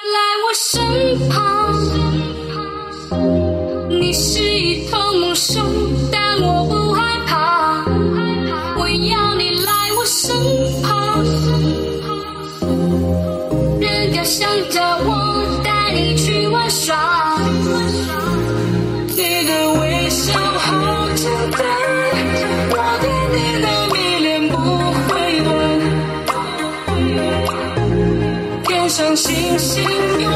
来我身旁，你是一头猛兽，但我不害怕。我要你来我身旁，扔掉想着我带你去玩耍。你的微笑好简单，我对你的迷恋不会断，天上星星永远亮，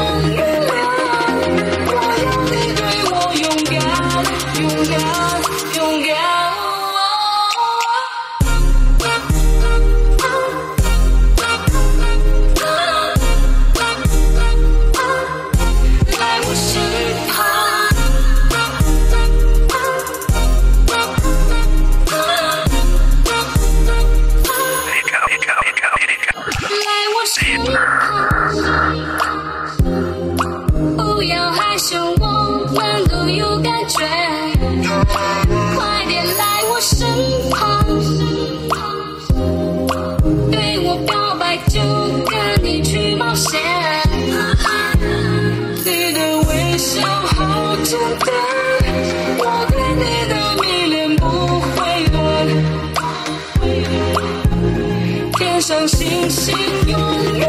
我要你对我勇敢，勇敢，勇敢。不要害羞，我们都有感觉，快点来我身旁，对我表白就跟你去冒险。你的微笑好简单，我对你的迷恋不会断，天上星星永远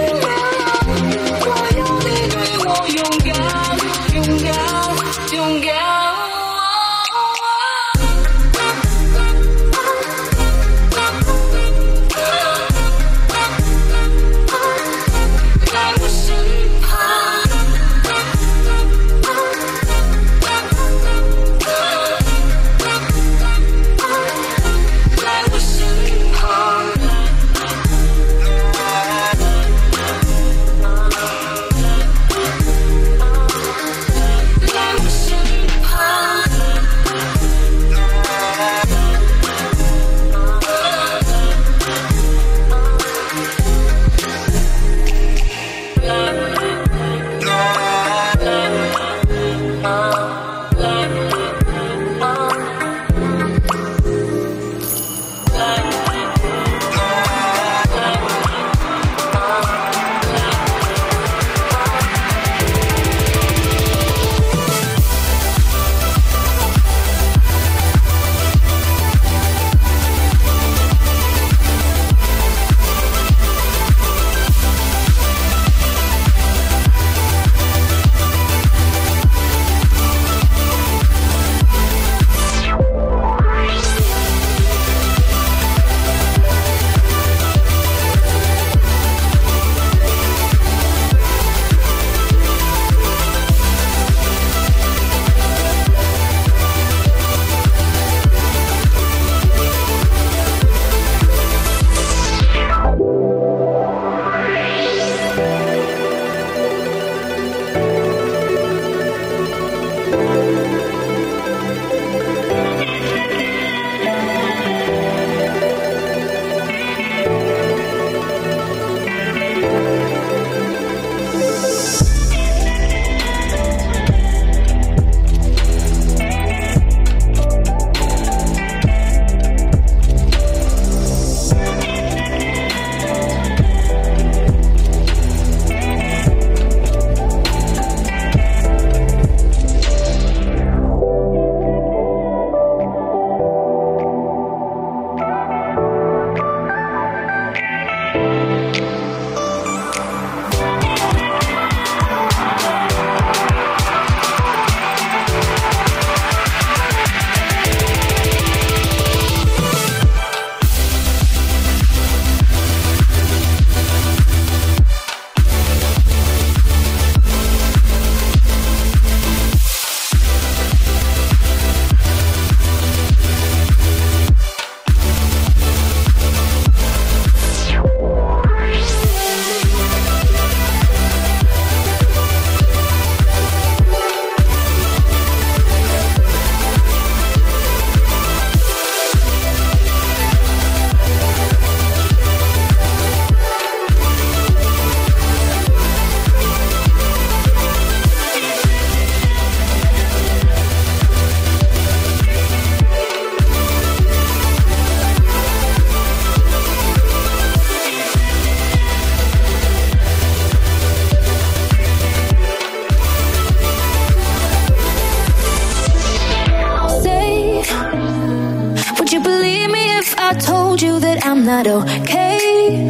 not okay.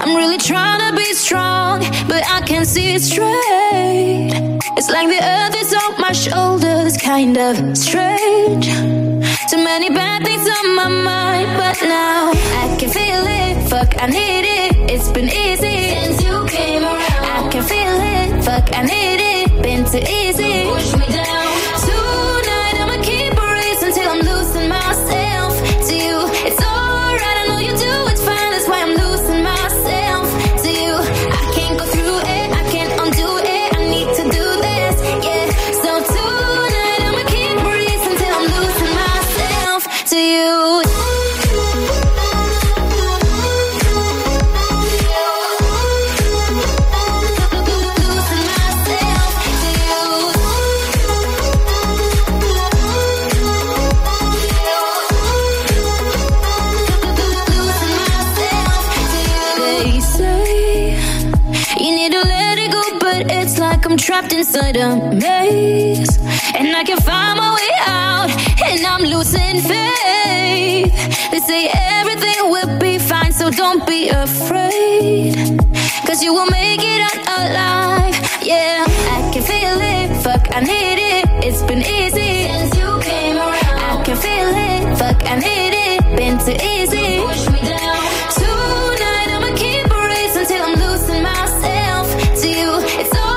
I'm really trying to be strong, but I can't see it straight. It's like the earth is on my shoulders, kind of strange. Too many bad things on my mind, but now I can feel it, fuck, I need it. It's been easy since you came around. I can feel it, fuck, I need it. Been too easy, push me down. Tonight I'ma keep racing till I'm losing myself to you. It's alright, I know you do, it's fine. That's why I'm losing myself to you. I can't go through it, I can't undo it. I need to do this, yeah. So tonight I'ma keep racing till I'm losing myself to you. I'm trapped inside a maze, and I can't find my way out, and I'm losing faith. They say everything will be fine, so don't be afraid, cause you will make it out alive, yeah. I can feel it, fuck, I need it. It's been easy since you came around. I can feel it, fuck, I need it. Been too easy, push me down. Tonight I'ma keep racing till I'm losing myself to you. It's all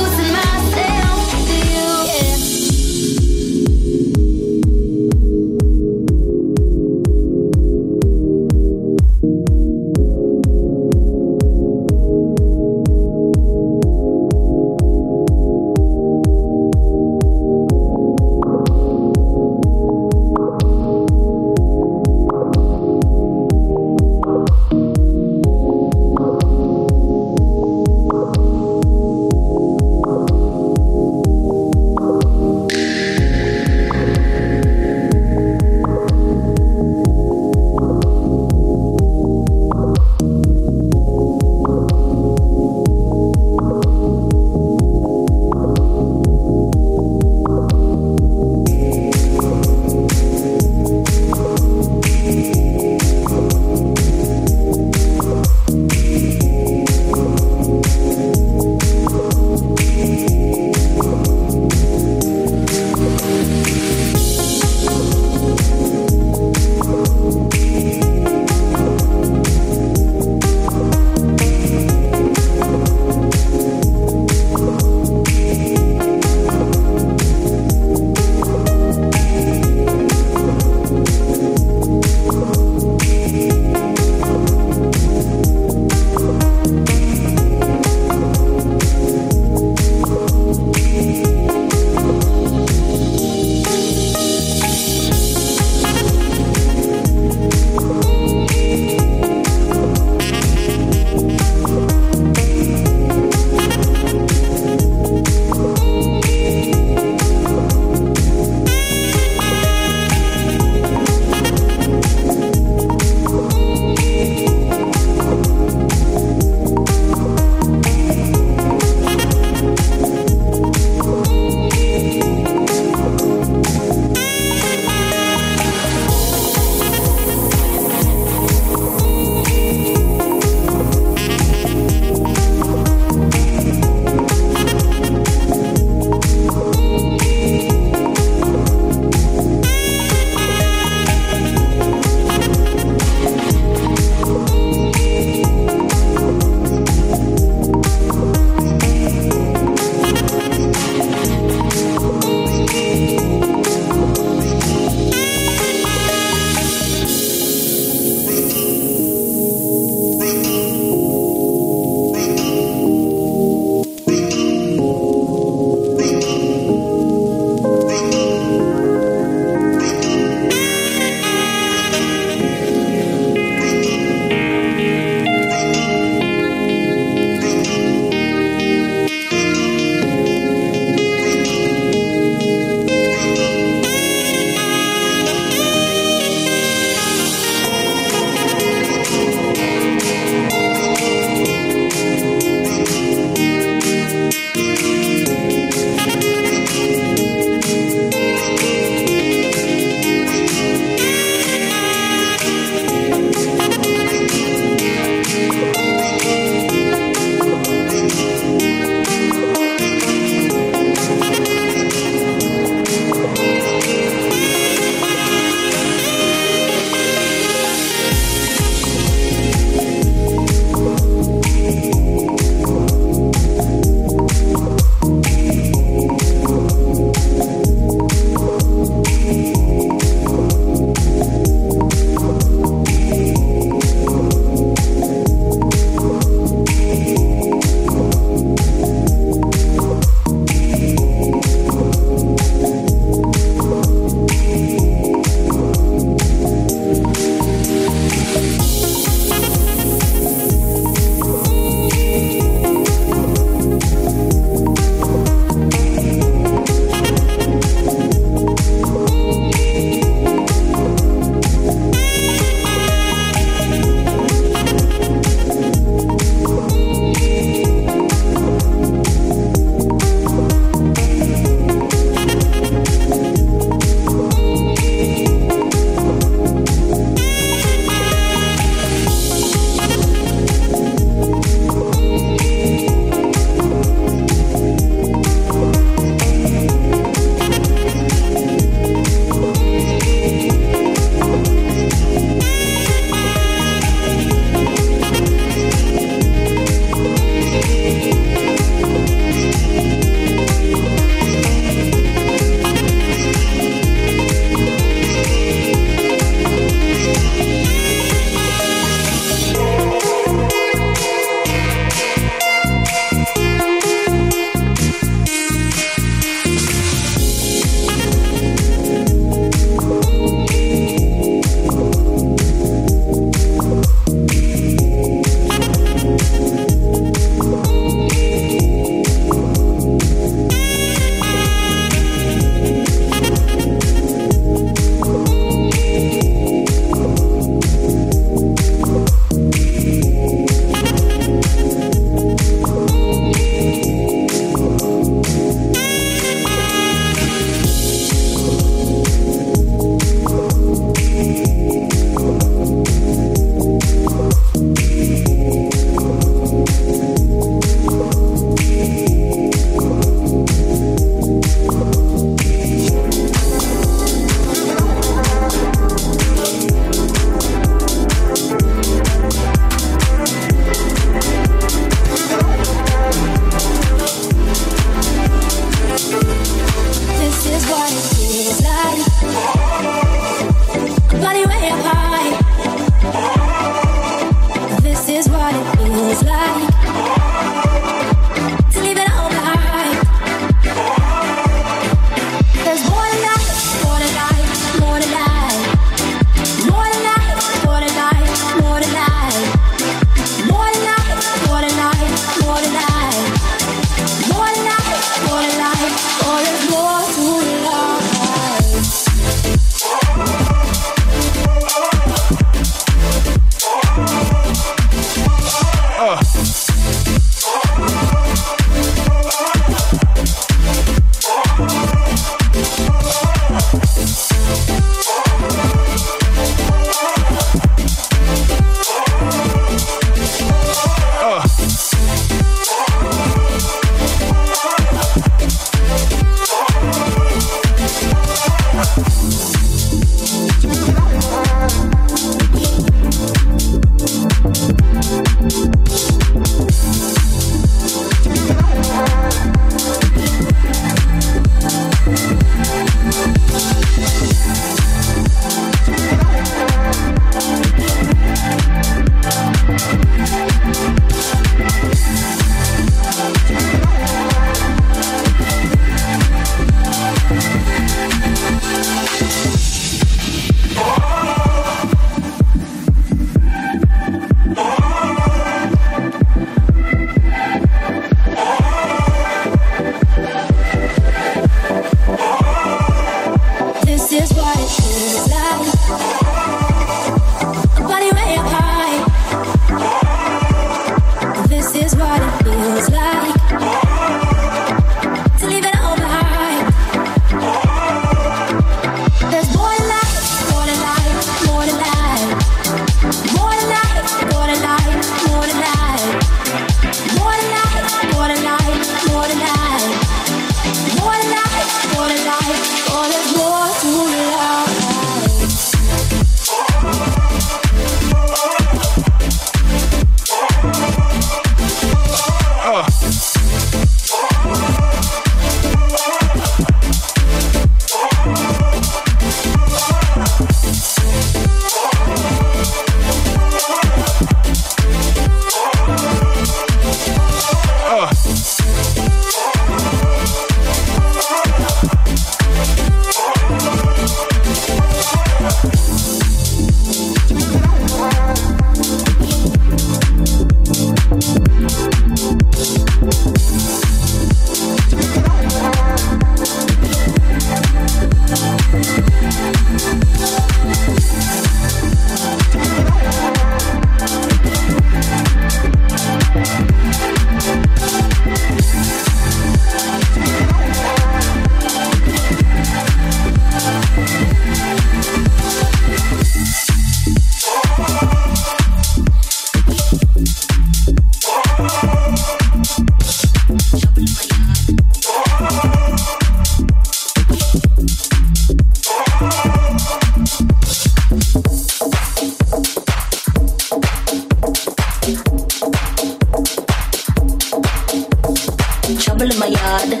trouble in my yard.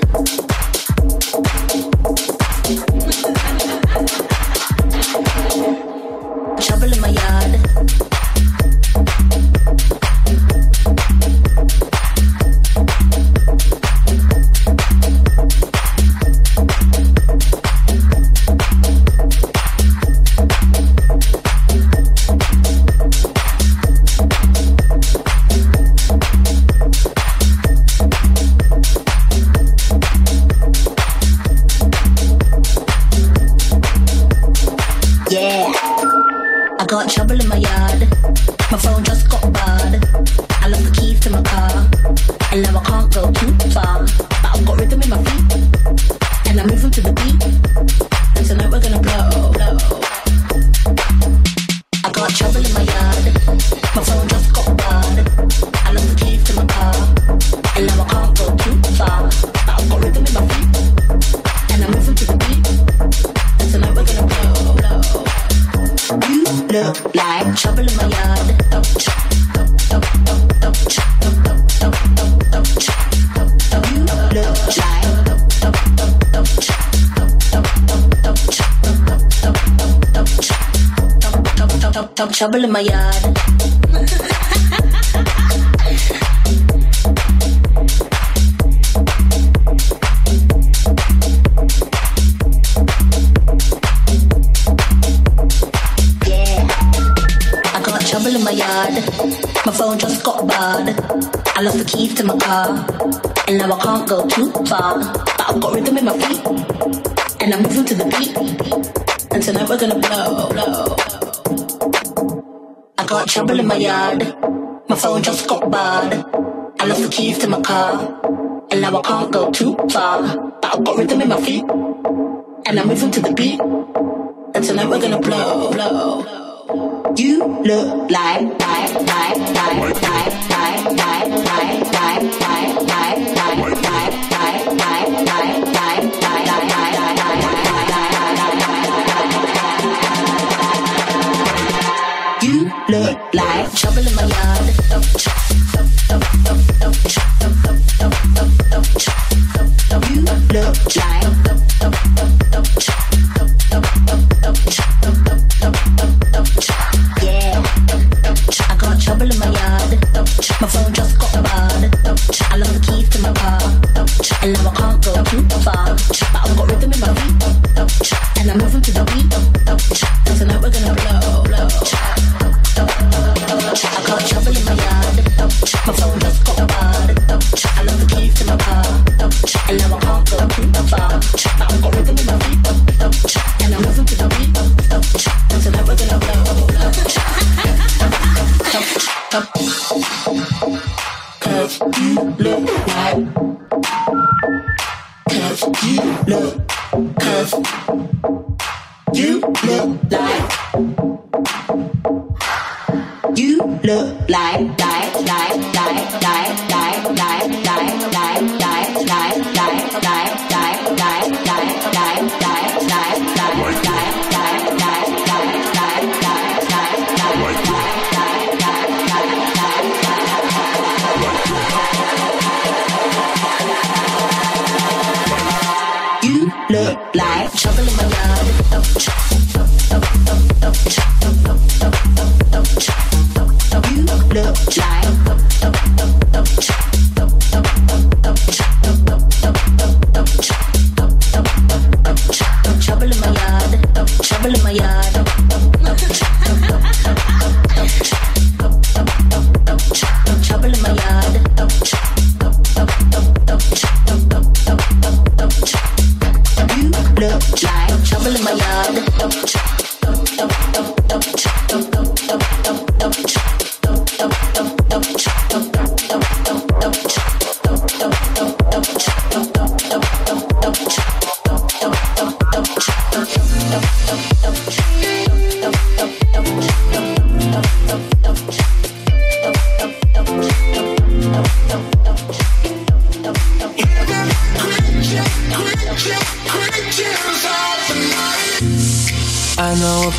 Trouble in my yard. Trouble in my yard. My phone just got barred. I lost the keys to my car, and now I can't go too far. But I've got rhythm in my feet, and I'm moving to the beat. And tonight we're gonna blow. I got trouble in my yard. My phone just got barred. I lost the keys to my car, and now I can't go too far. But I've got rhythm in my feet, and I'm moving to the beat. And tonight we're gonna blow, blow. You look like you look like trouble in my yard. You look like trouble in my yard. My phone just got barred. I lost the keys to my car, and now I can't go too far. But I've got rhythm in my feet, and I'm moving to the beat. And tonight we're gonna blow, blow. I got trouble in my yard. My phone just got barred. I lost the keys to my car, and now I can't go too far. But I've got rhythm in my feet, and I'm moving to the beat. And tonight we're gonna blow, blow. Look like trouble in my yard. You look like trouble in my yard. Trouble in my yard. Trouble in my yard. You look like trouble in my yard.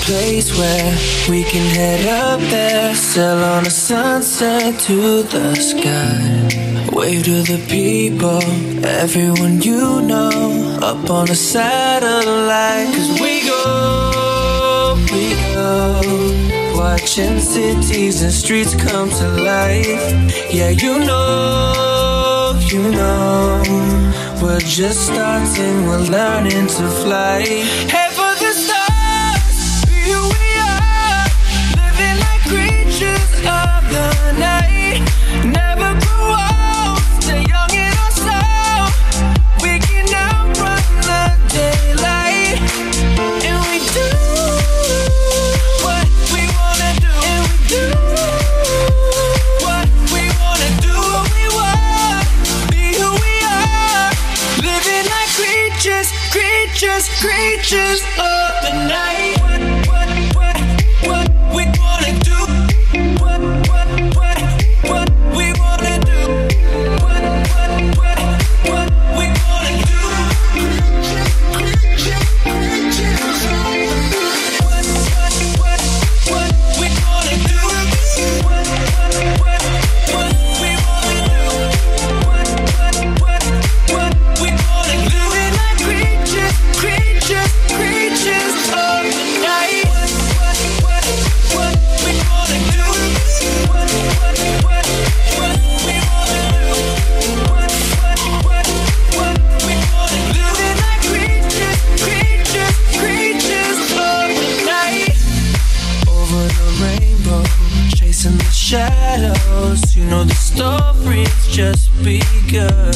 Place where we can head up there, sail on a sunset to the sky. Wave to the people, everyone you know, up on a satellite. Cause we go, watching cities and streets come to life. Yeah, you know, we're just starting, we're learning to fly. Hey, for the stars, here we are, living like creatures of the night. Never grow up. Creatures of the night. What we wanna do? What we wanna do? What we wanna do? What we wanna do? What we wanna do? What we wanna do? Creatures of the night. What we wanna do? What we wanna do? What we wanna do? Living like creatures of the night. Over the rainbow, chasing the shadows. You know the story's just begun.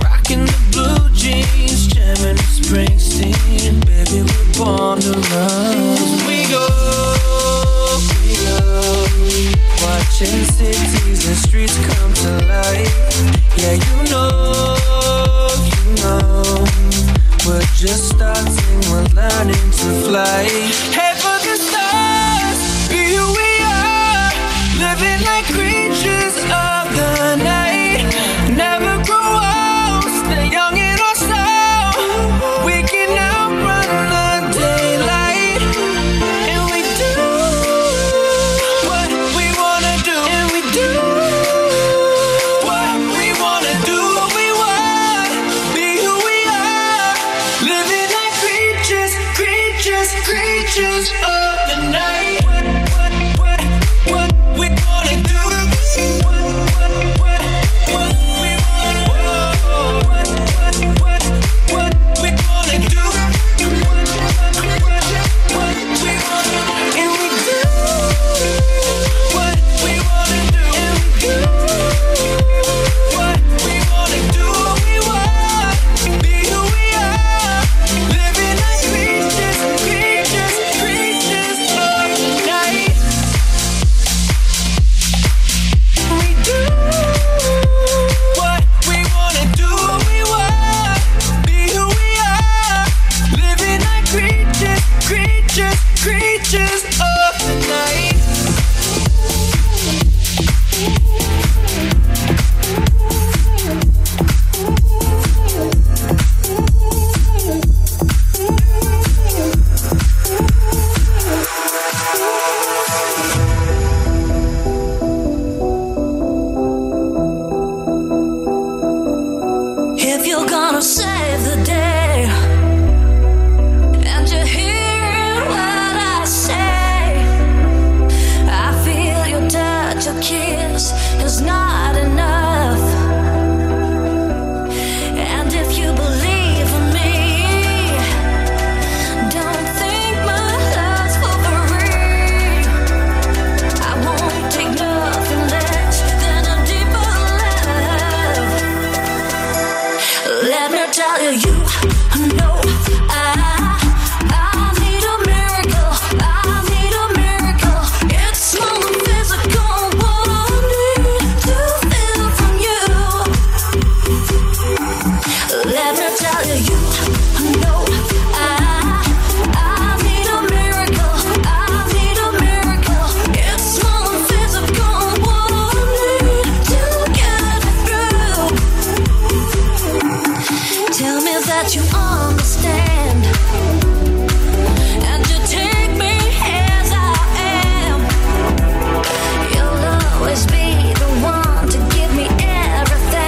Rocking the blue jeans, jamming to Springsteen. Baby, we're born to run. We go, watching cities and streets come to life. Yeah, you know, we're just starting, we're learning to fly. Hey, for the stars, here we are, living like creatures of the night. Never grow up. Young in our soul, we can outrun the daylight. And we do what we wanna do. And we do what we wanna do. What we want, be who we are. Living like creatures of the night. What we wanna do. What we wanna do. What we gonna do? What we gonna do? And we do what we wanna do. And we do what we wanna do. What we want, be who we are. Living like creatures of the night. We do what we wanna do. What we want. Creatures of the night. If you're gonna save the day and you're here. Your kiss is not enough. And if you believe in me, don't think my love's for free. I won't take nothing less than a deeper love. Let me tell you, you know I need a miracle. I need a miracle. It's more than physical. Let me tell you, I know I need a miracle. I need a miracle. It's more than physical. What I need to get through. Tell me that you understand, and you take me as I am. You'll always be the one to give me everything.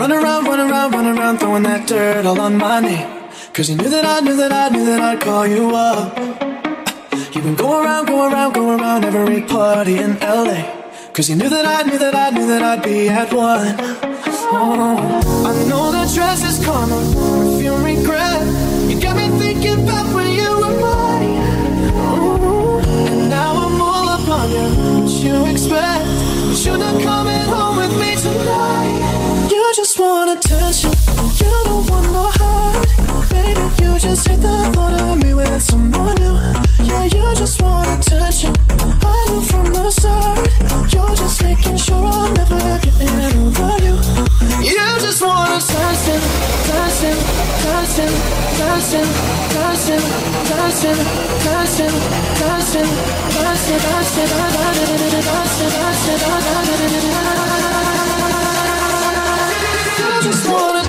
Run around, throwing that dirt all on my name. Cause you knew that I'd call you up. You've been going around every party in LA. Cause you knew that I'd be at one. Oh. I know that dress is karma, perfume regret. You got me thinking about when you were mine. Oh. And now I'm all up on you, what you expect. But you're not coming home with me tonight. You just want attention, you don't want no heart. Baby, you just hate the thought of me with someone new. Yeah, you just want attention, I knew from the start. You're just making sure I'll never get in over you. You just want attention, attention, attention, attention, attention, attention, attention, attention, attention. You just want attention.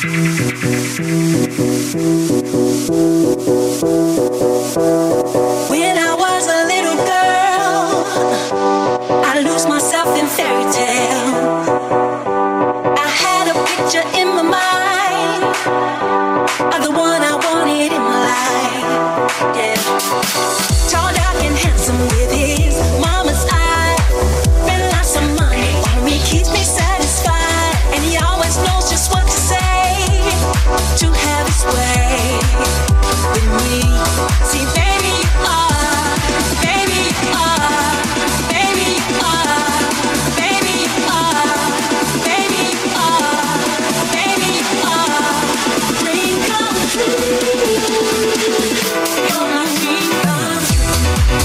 When I was a little girl, I lost myself in fairy tale. I had a picture in my mind of the one I wanted in my life. Yeah. Tall, dark, and handsome with his mama's eyes, spent lots of money on me, keeps me satisfied, and he always knows just what to say. To have his way with me. See, baby, you are, baby, you are, baby, you are, baby, you are, baby, you are, baby, you are. Dream come true. You're my dream come true.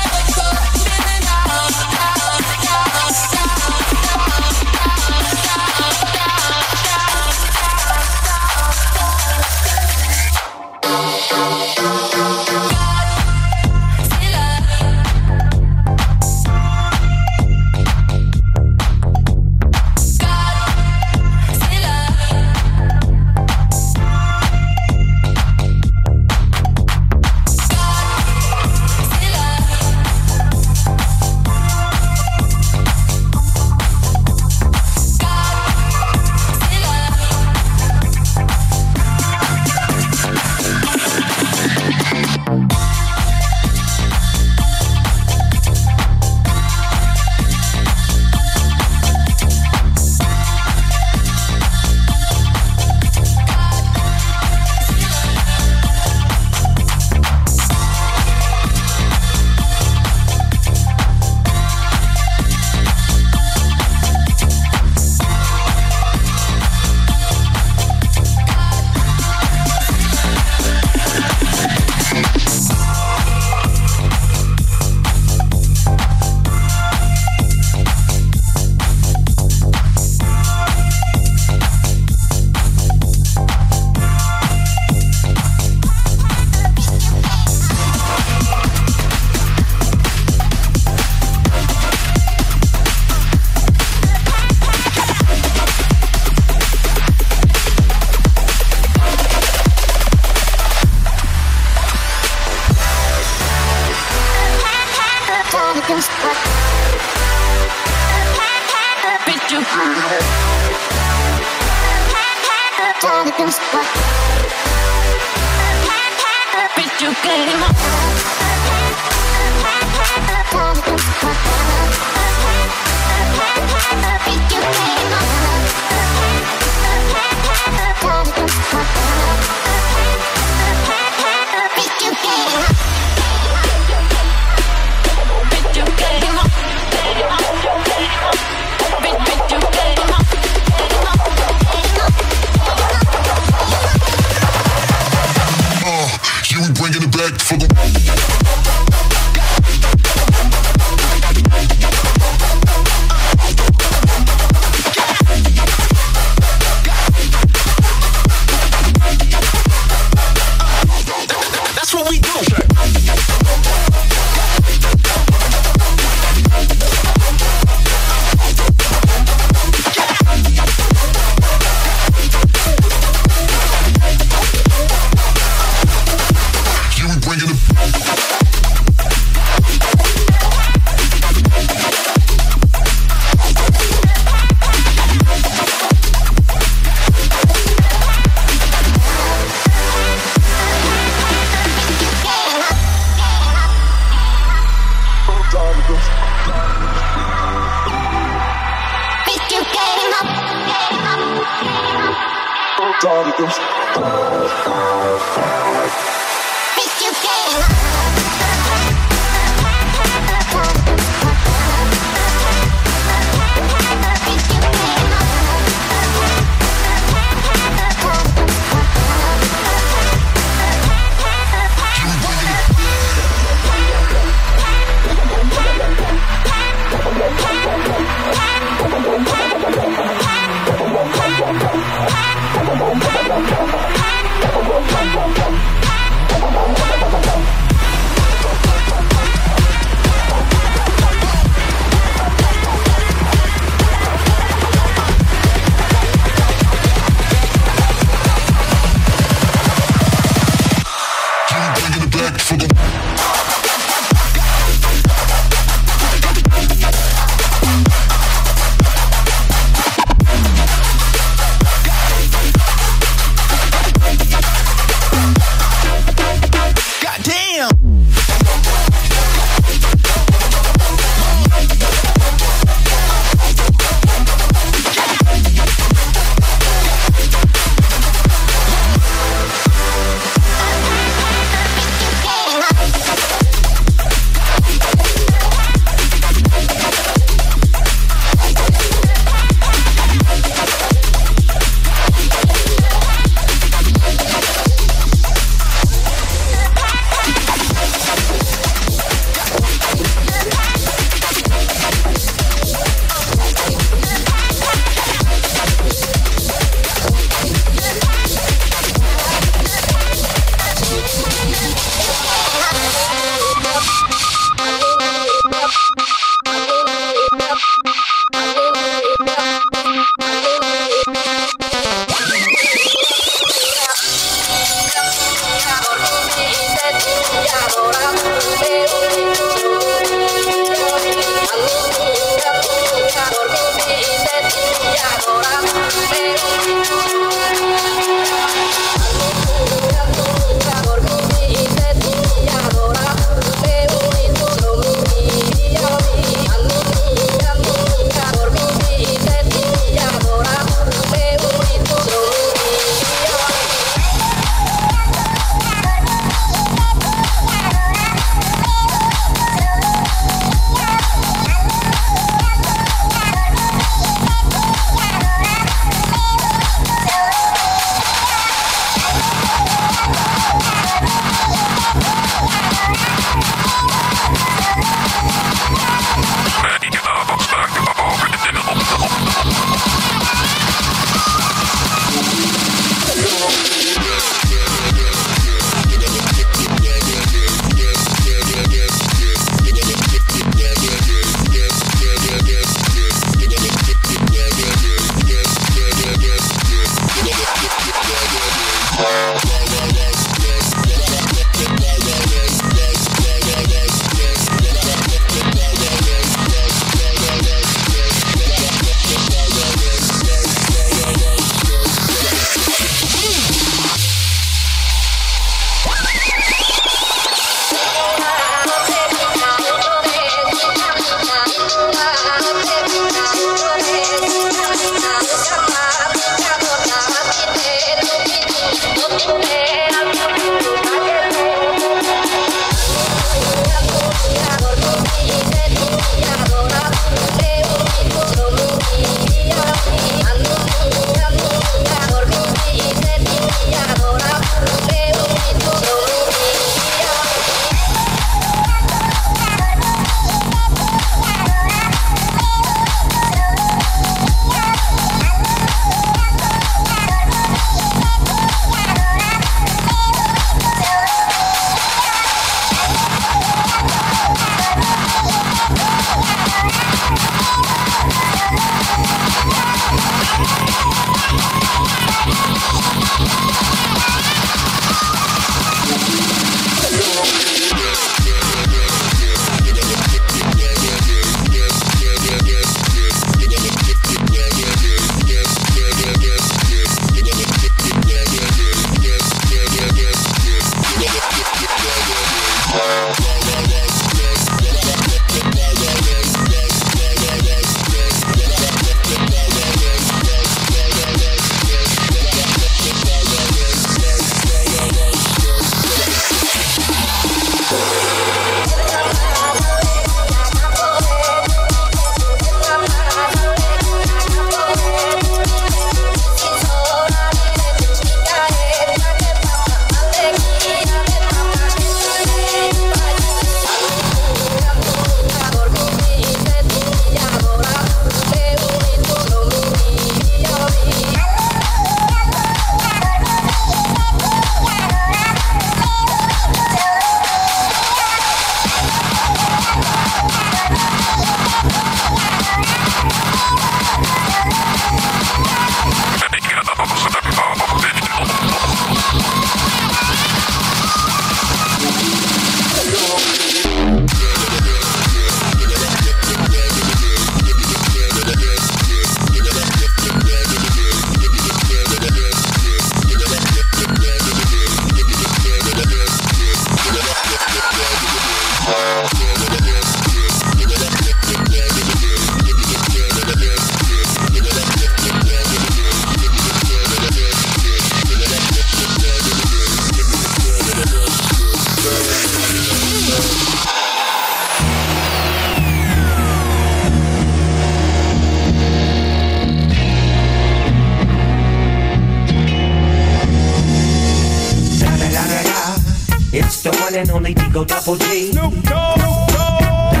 It's the one and only Digo Double G. Snoop Dogg. Da-da-da-da-da.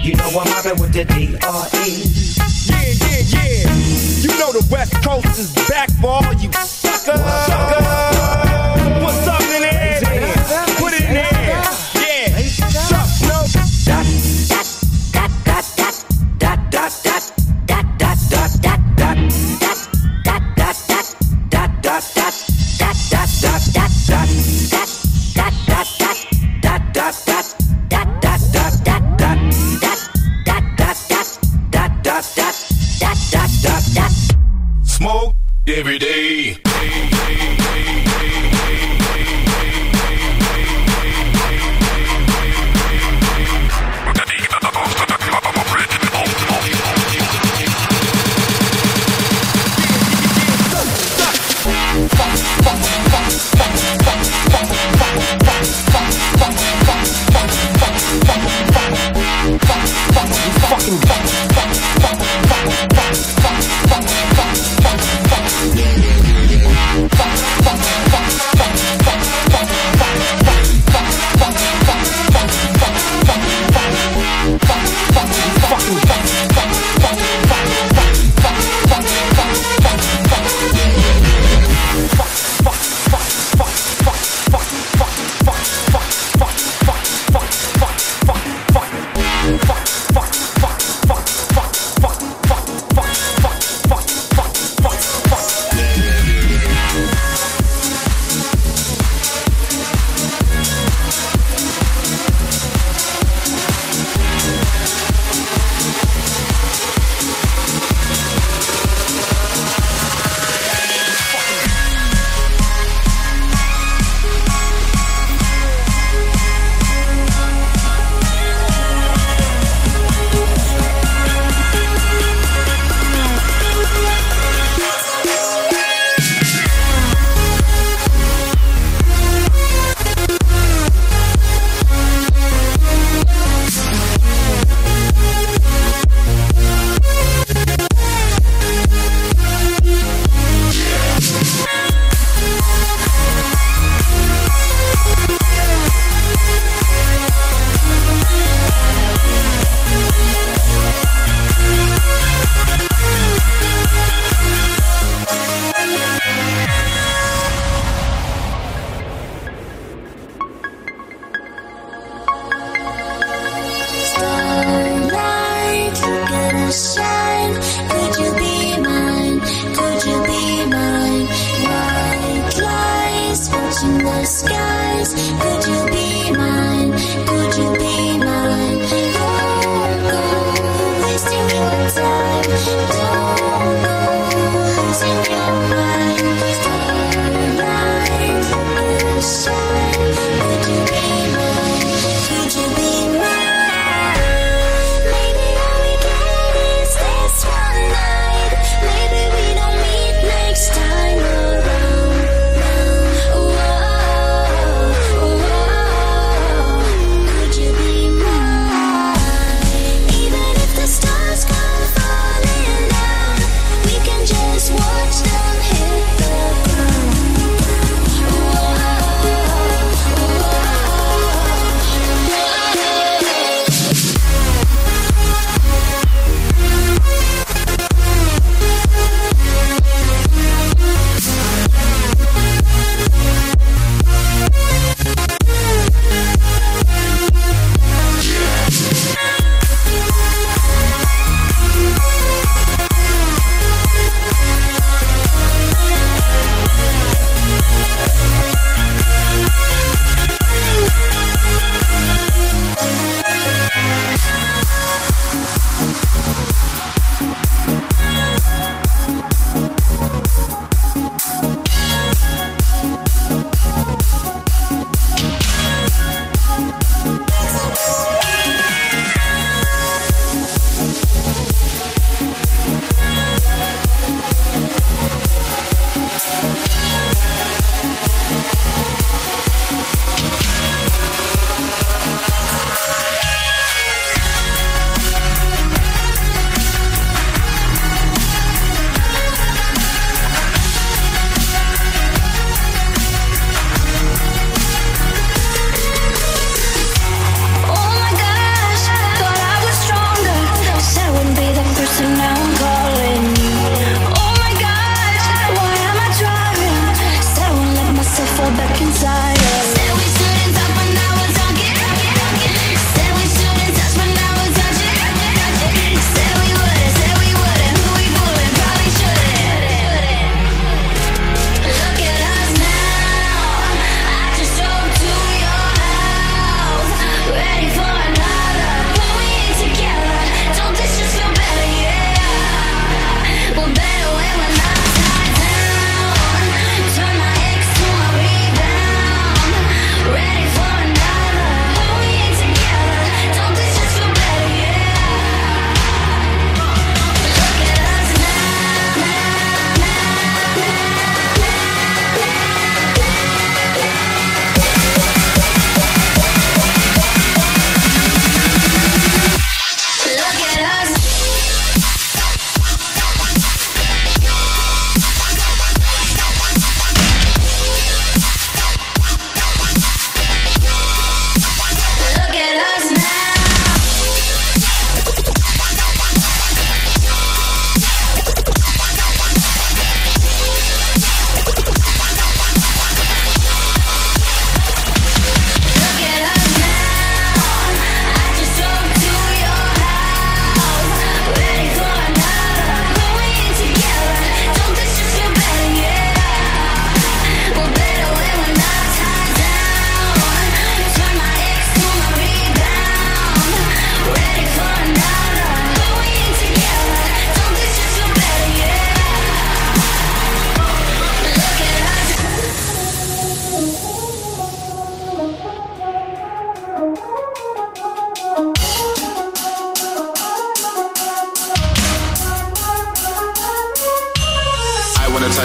You know I'm mobbing with the D.R.E. Yeah. You know the West Coast is back for all you suckers. What's up in there? Put it in there. Yeah. Suck, no. Dot, dot, dot, dot, dot, dot, dot, dot, dot, dot, dot, dot, dot, dot, dot, dot, dot, dot. Smoke every day.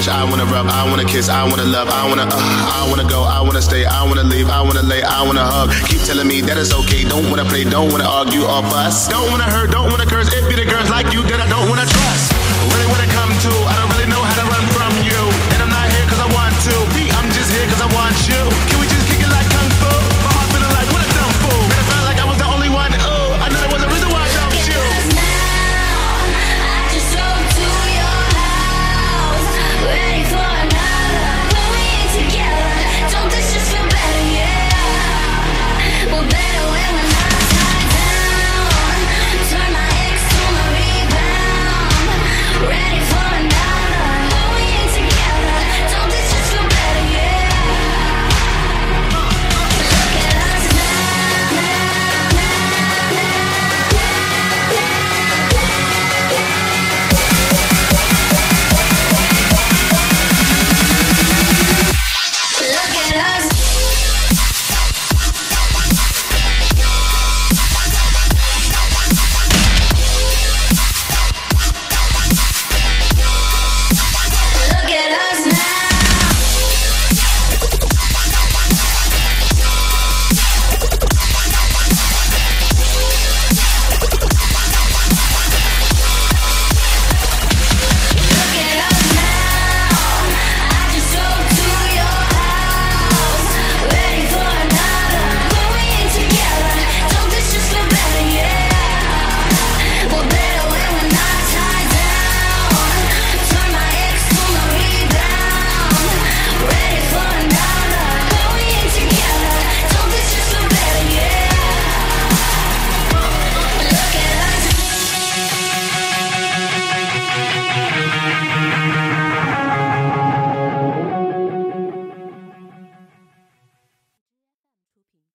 touch, I wanna rub, I wanna kiss, I wanna love, I wanna go, I wanna stay, I wanna leave, I wanna lay, I wanna hug. Keep telling me that it's okay, don't wanna play, don't wanna argue or fuss. Don't wanna hurt, don't wanna curse, it be the girls like you that I don't wanna trust. Really wanna come to, I don't really know how to run from you. And I'm not here cause I want to, I'm just here cause I want you.